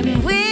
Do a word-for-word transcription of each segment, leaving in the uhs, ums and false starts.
Uh-huh.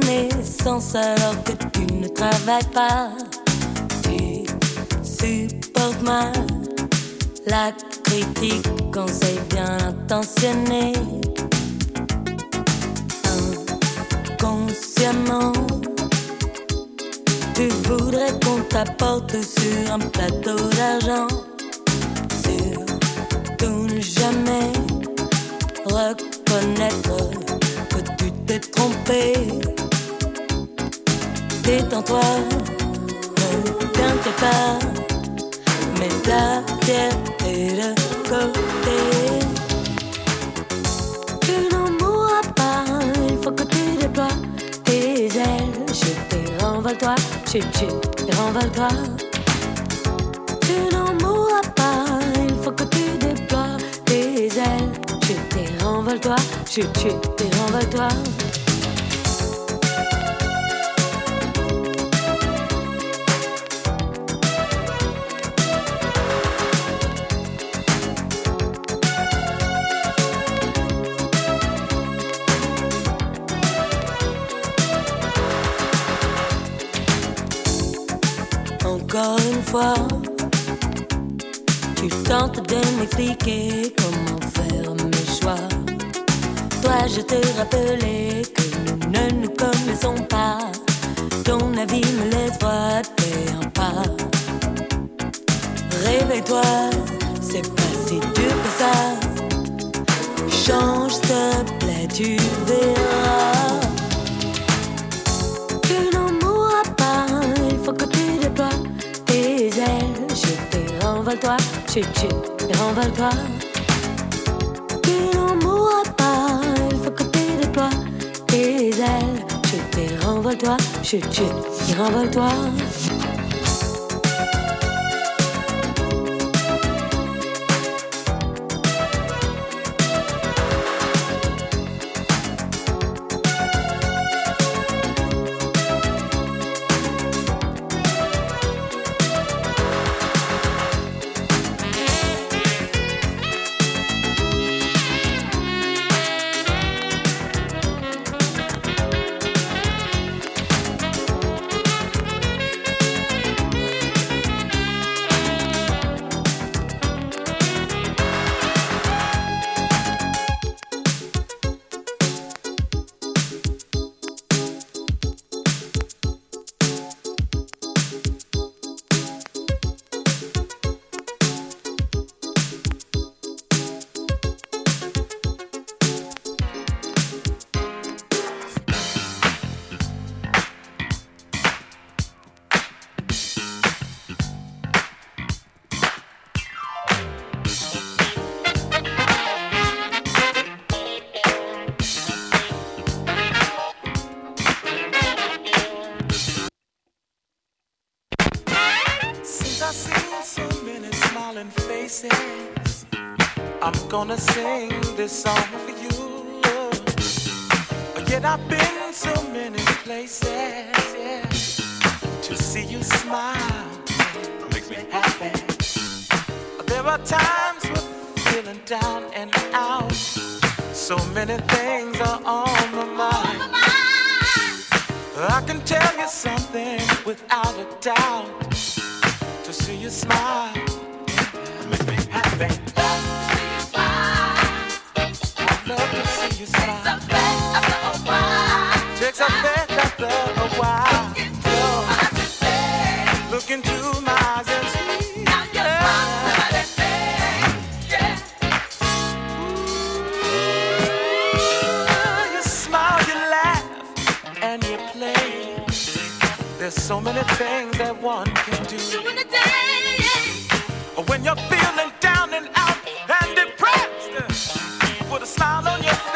reconnaissance alors que tu ne travailles pas. Tu supportes mal la critique quand c'est bien intentionné. Inconsciemment, tu voudrais qu'on t'apporte sur un plateau d'argent. Surtout ne jamais reconnaître que tu t'es trompé. Détends-toi, ne t'inquiète pas, mets ta fierté de côté. Tu n'en mourras pas, il faut que tu déploies tes ailes. Je t'ai renvole-toi, chut chut, renvole-toi. Tu n'en mourras pas, il faut que tu déploies tes ailes. Je t'ai renvole-toi, chut chut, renvole-toi. Encore une fois, tu tentes de m'expliquer comment faire mes choix. Toi, je te rappelais que nous ne nous connaissons pas. Ton avis me laisse froid, t'es un pas. Réveille-toi, c'est pas si dur que ça. Change, s'il te plaît, tu verras. Tu n'en mourras pas, il faut que tu déploies tes ailes. Je te renvole-toi, chut chut, renvole-toi. Tu n'en mourras pas, il faut que tu déploies tes ailes. Chut, et renvole-toi, chut, chut, et renvole-toi. I'm gonna sing this song for you, love. Yet I've been so many places, yeah. To see you smile makes me happy. There are times when I'm feeling down and out. So many things are on my mind. I can tell you something without a doubt. To see you smile makes me happy. You takes a bit after a while. Takes a bit after a while. Oh. Look into my eyes and see. Now you're yeah. Smile, yeah. Ooh, you smile, you laugh, and you play. There's so many things that one can do. So many things. When you're feeling down and out and depressed, put a smile on your face.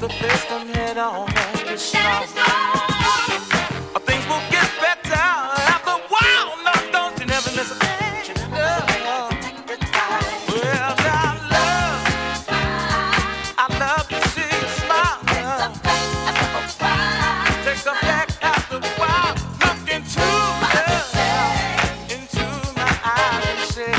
The first I'm head on and just shout. Things will get better after a while. No, don't you never miss a thing. Well, I love, I love to see you smile. Takes a back after a while. Look into my, into my eyes and say,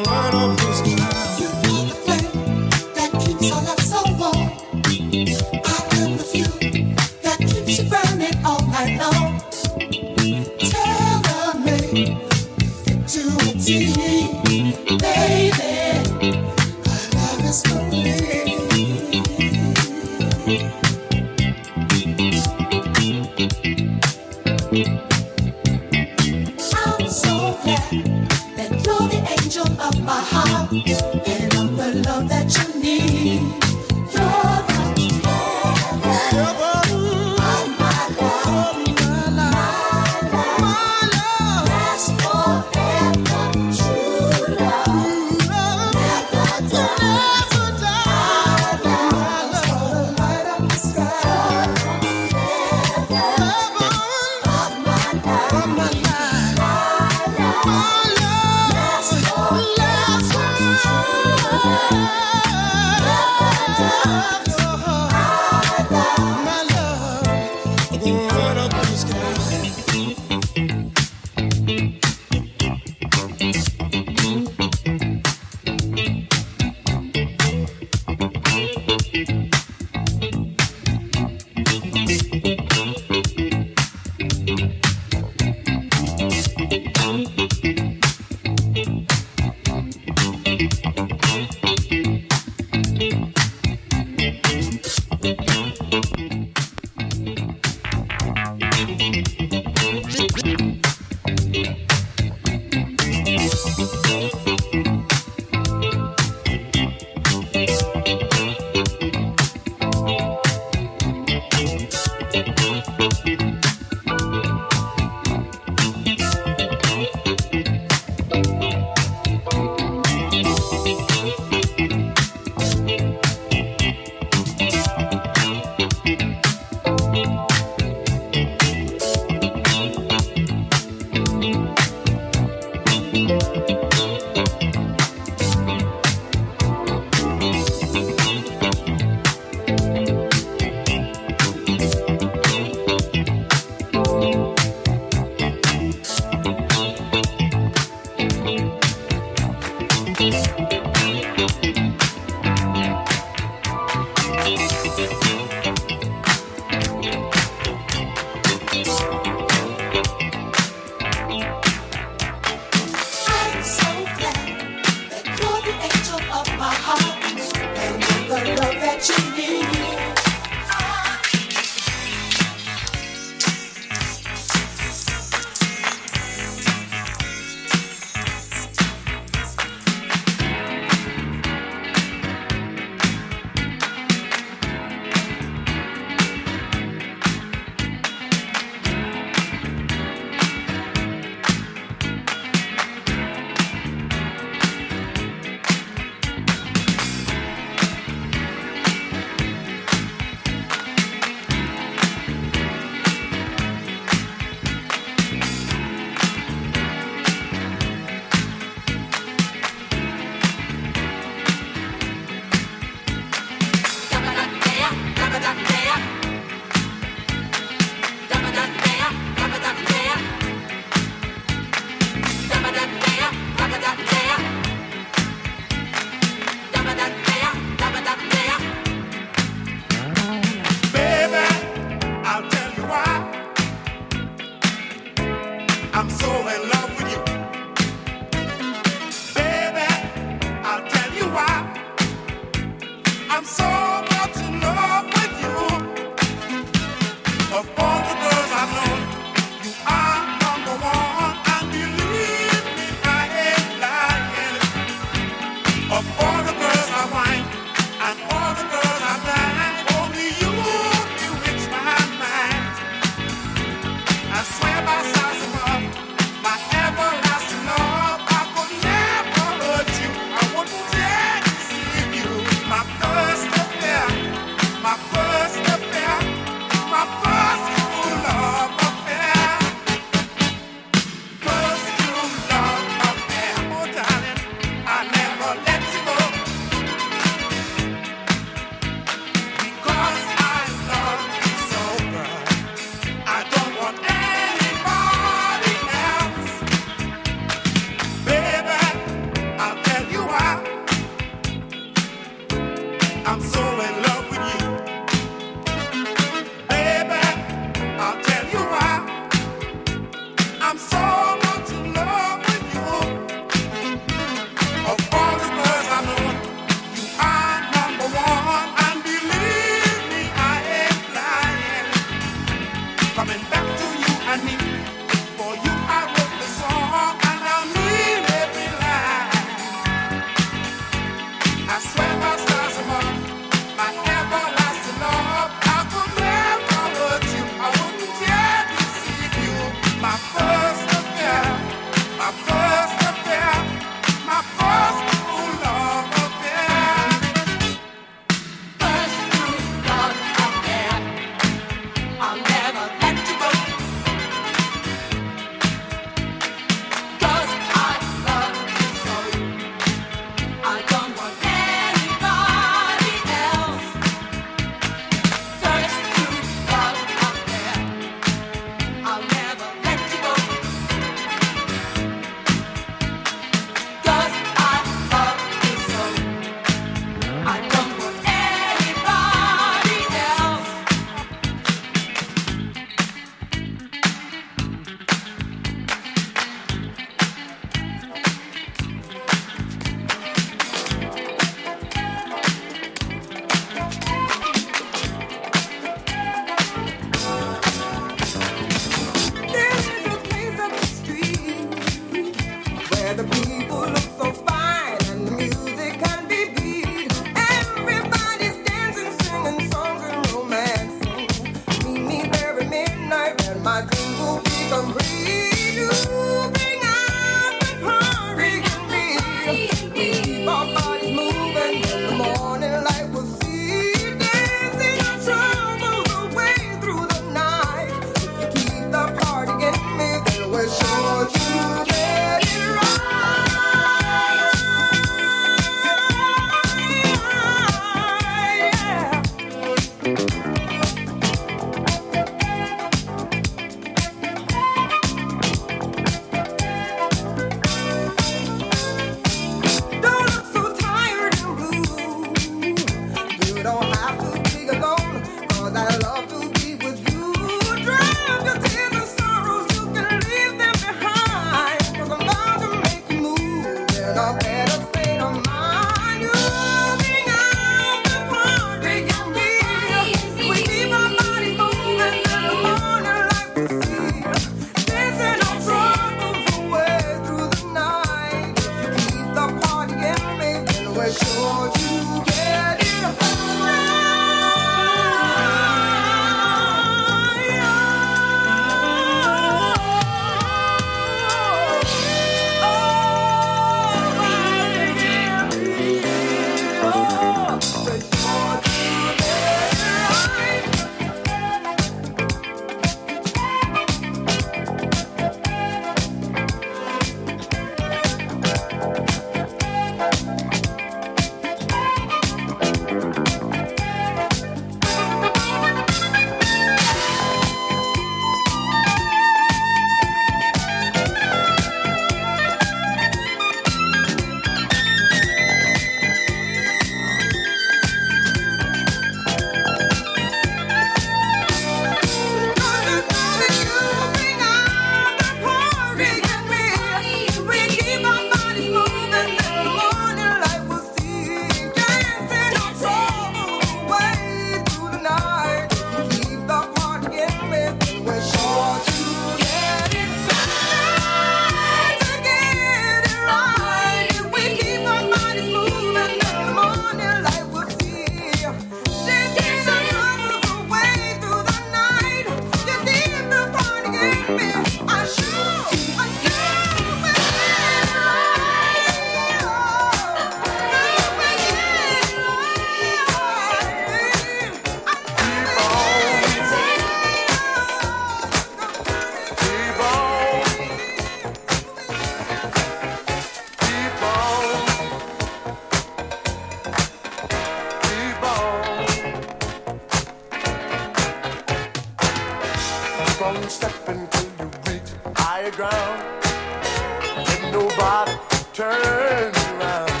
Turn around,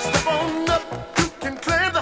step on up, you can claim the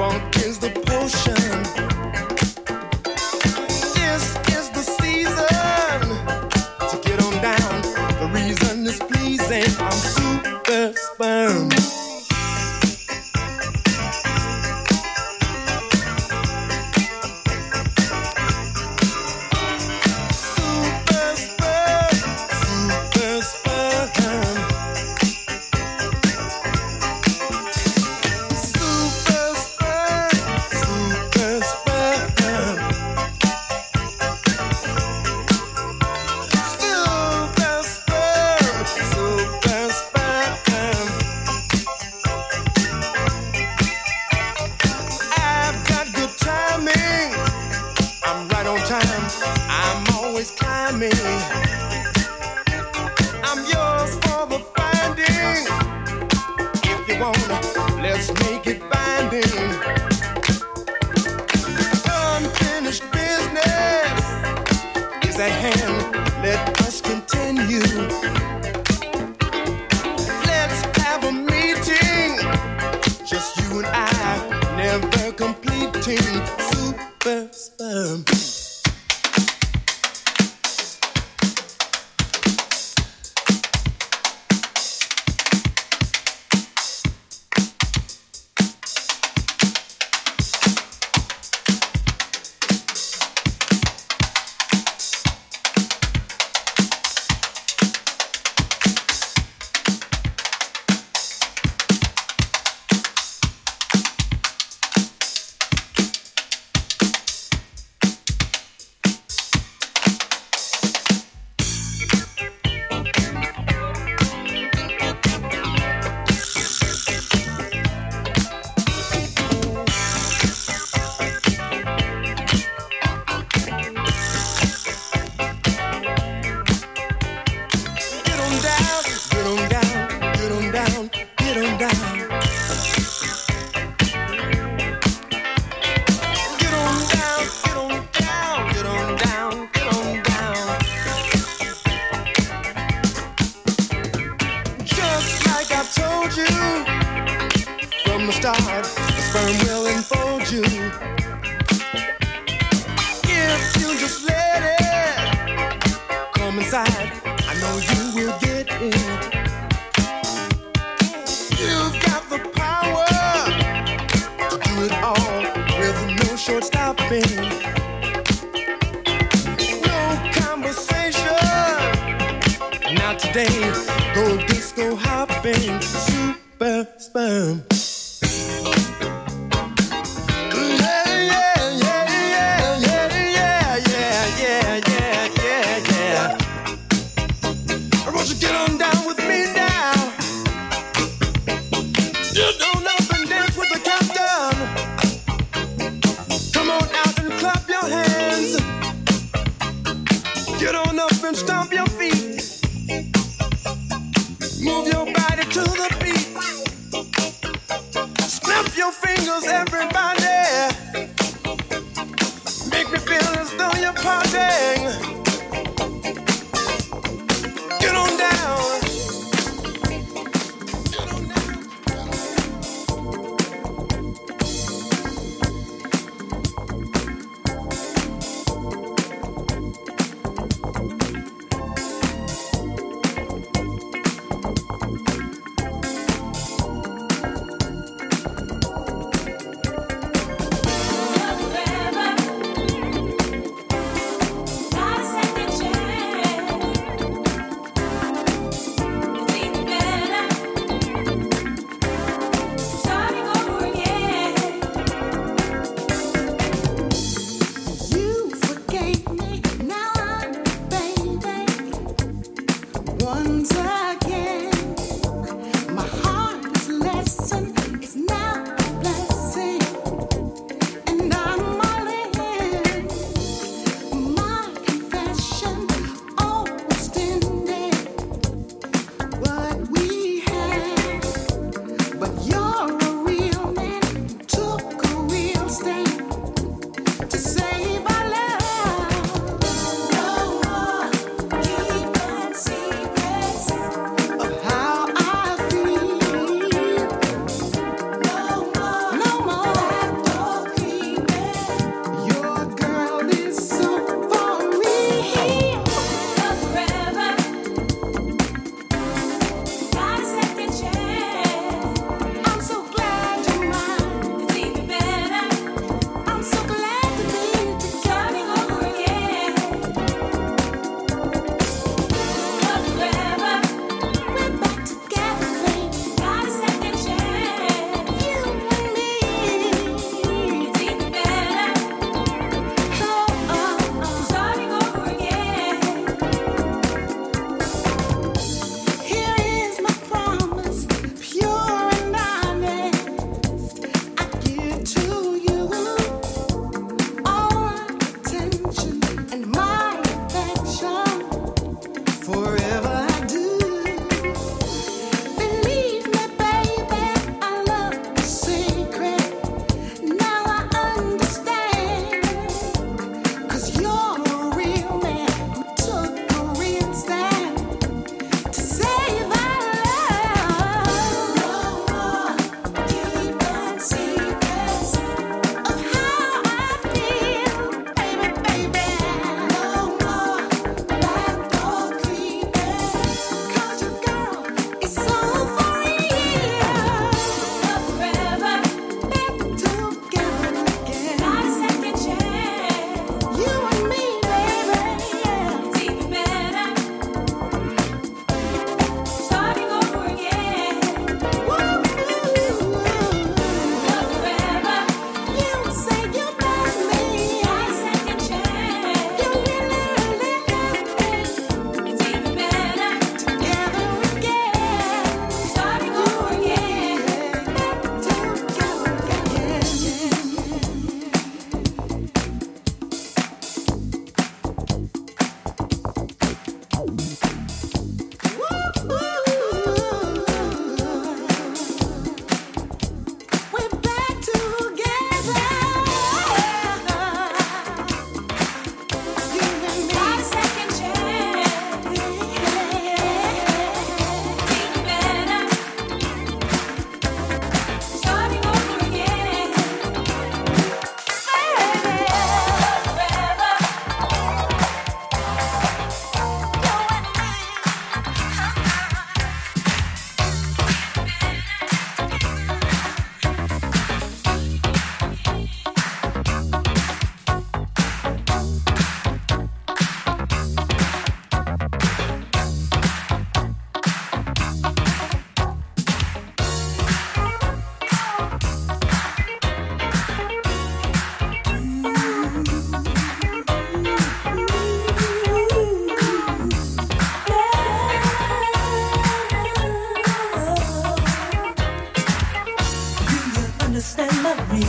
funk is the potion.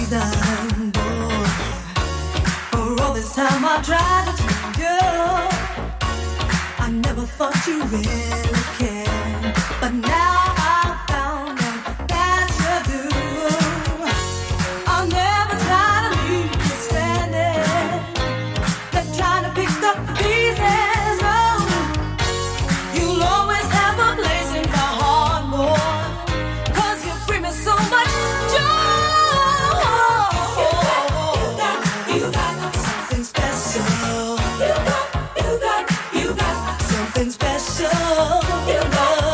reason, boy. For all this time I tried to tell you, I never thought you really cared, but now I found out that you do. I'll never try to leave you standing. They're trying to pick up the pieces. Oh, you'll always have a place in my heart, boy, 'cause you bring me so much joy. Special. You got, you got, you got something special. You got.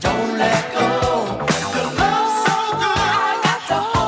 Don't let go. Your love's so good, I got to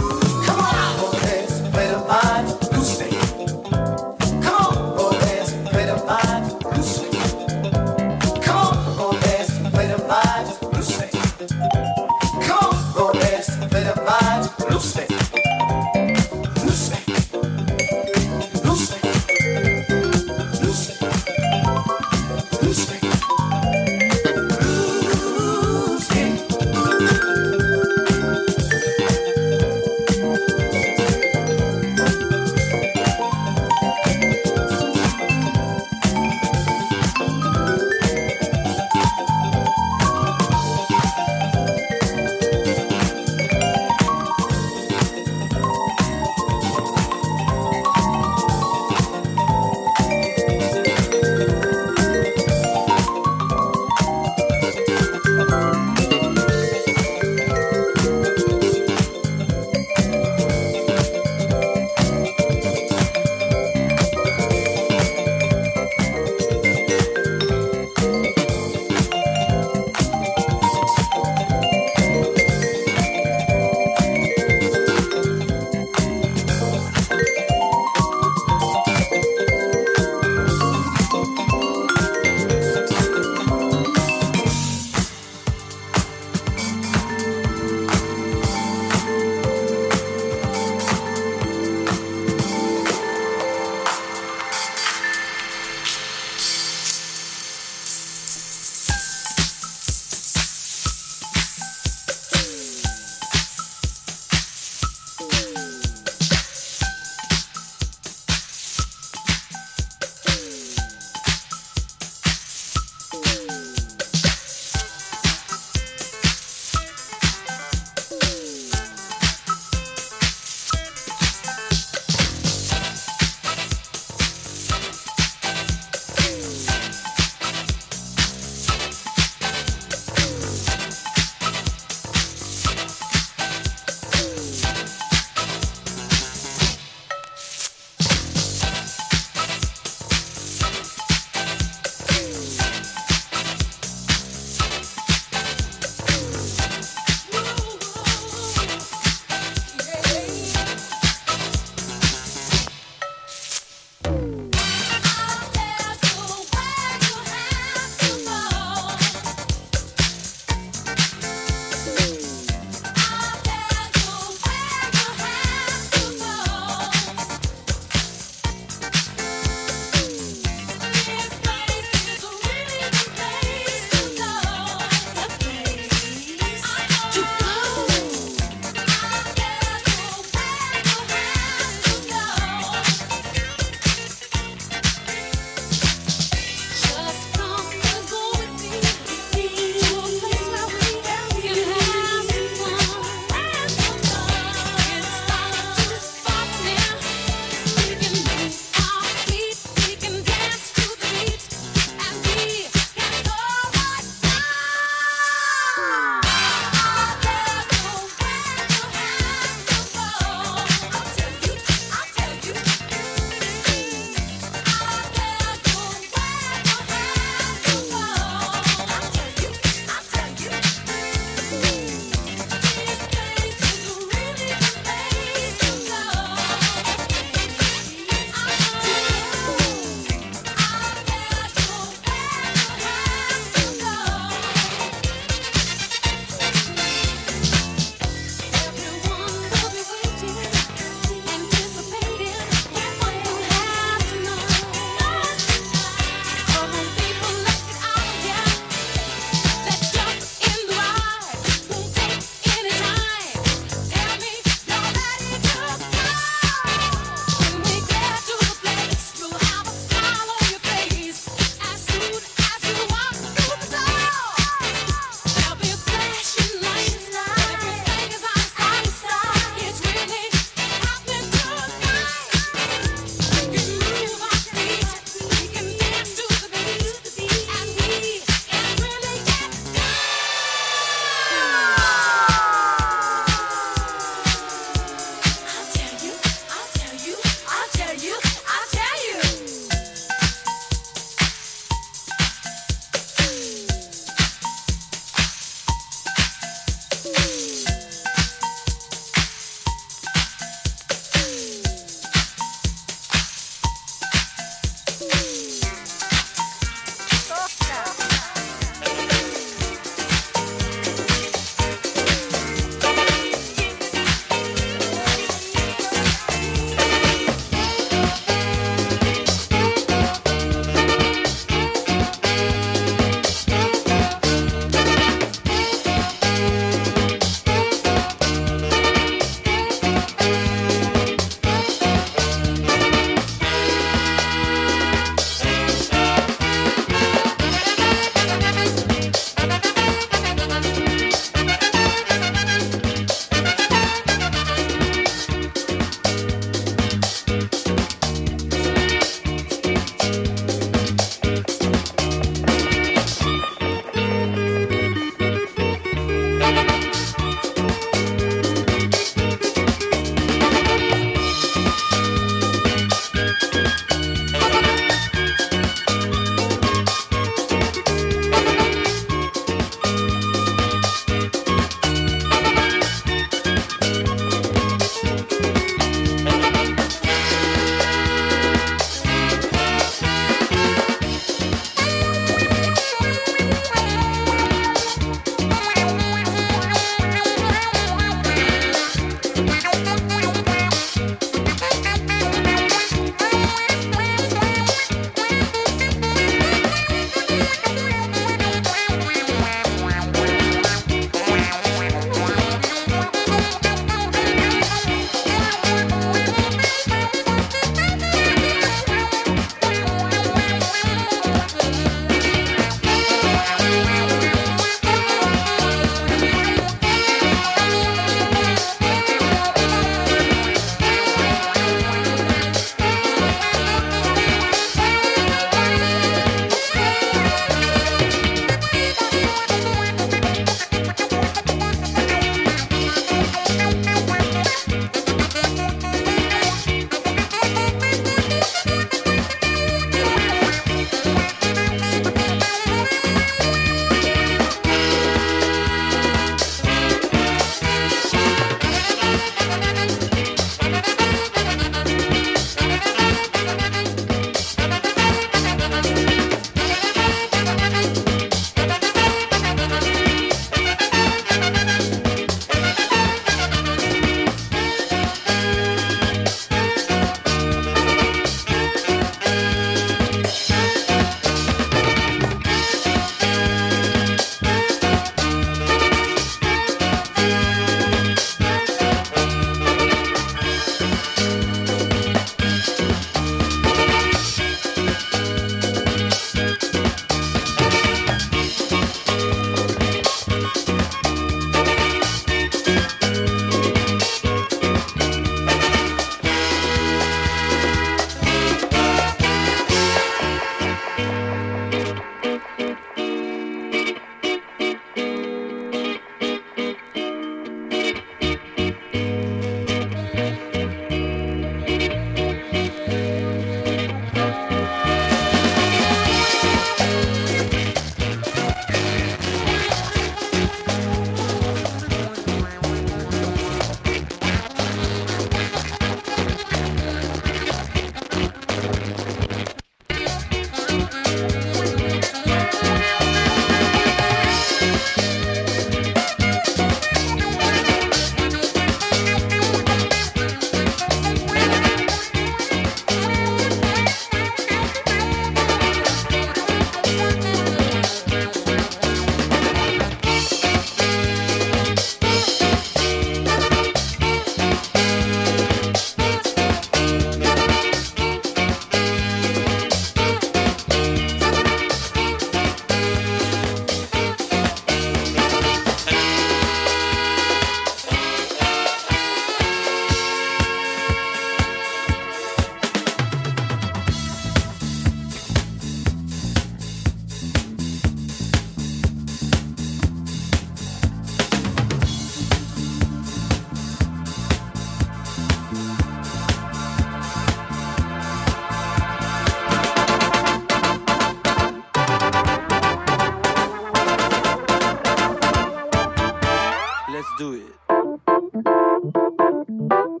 Thank you.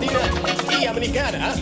latina y americana.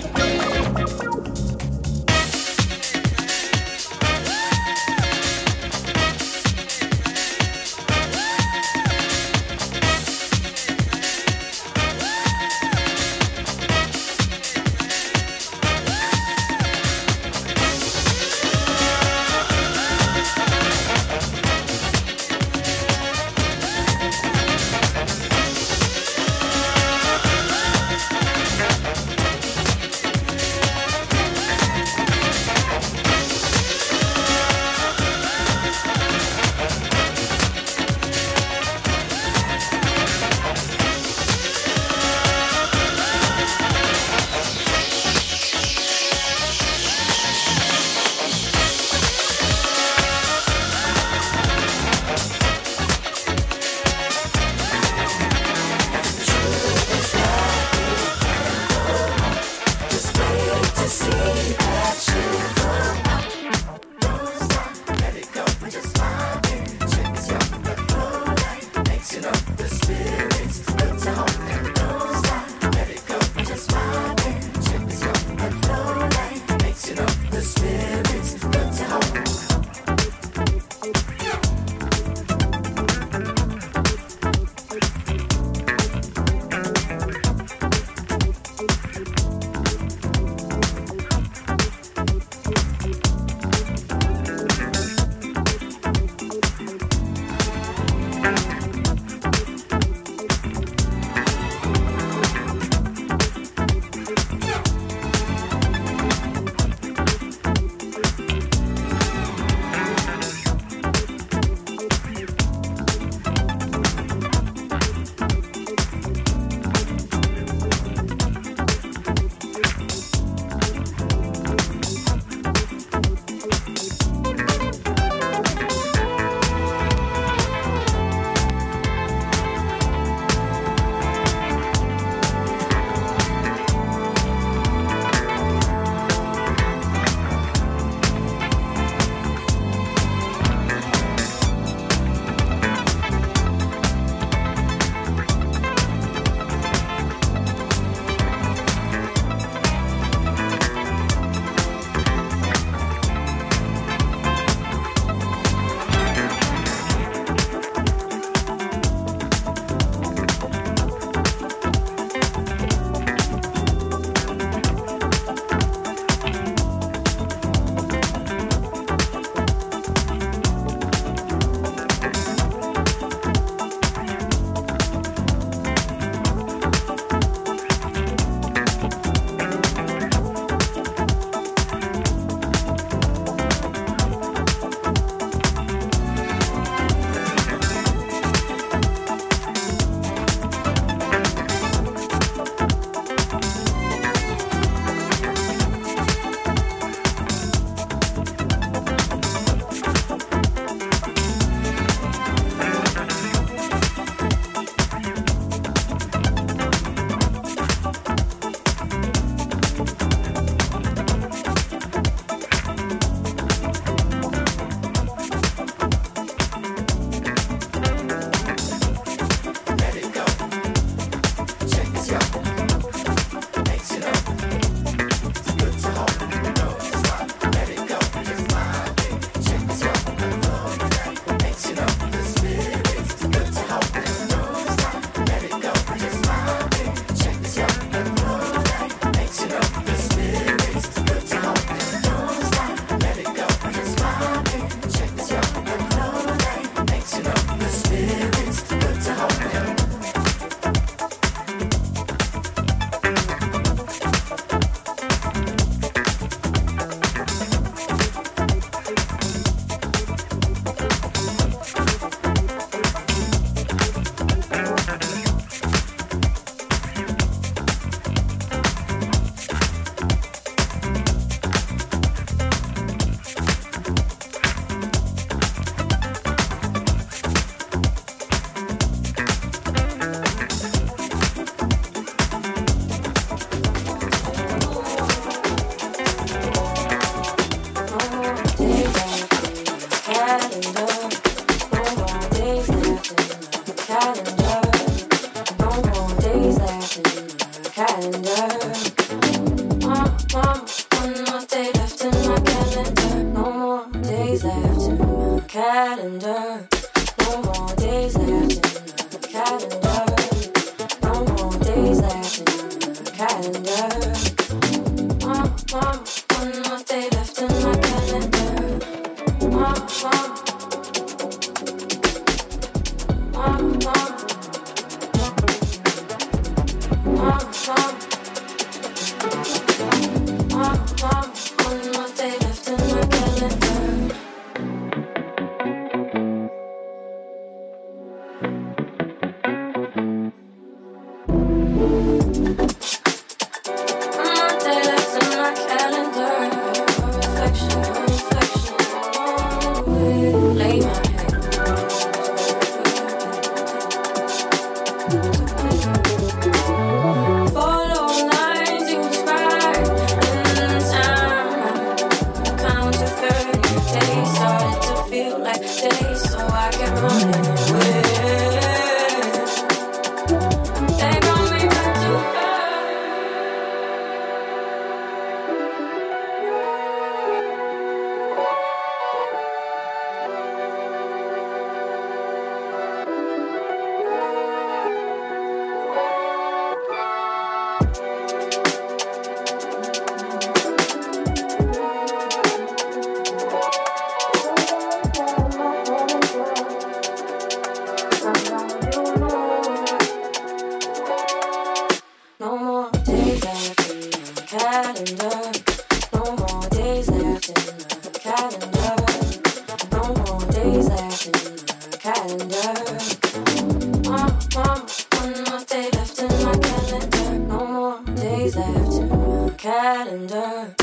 Calendar,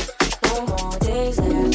no more days left.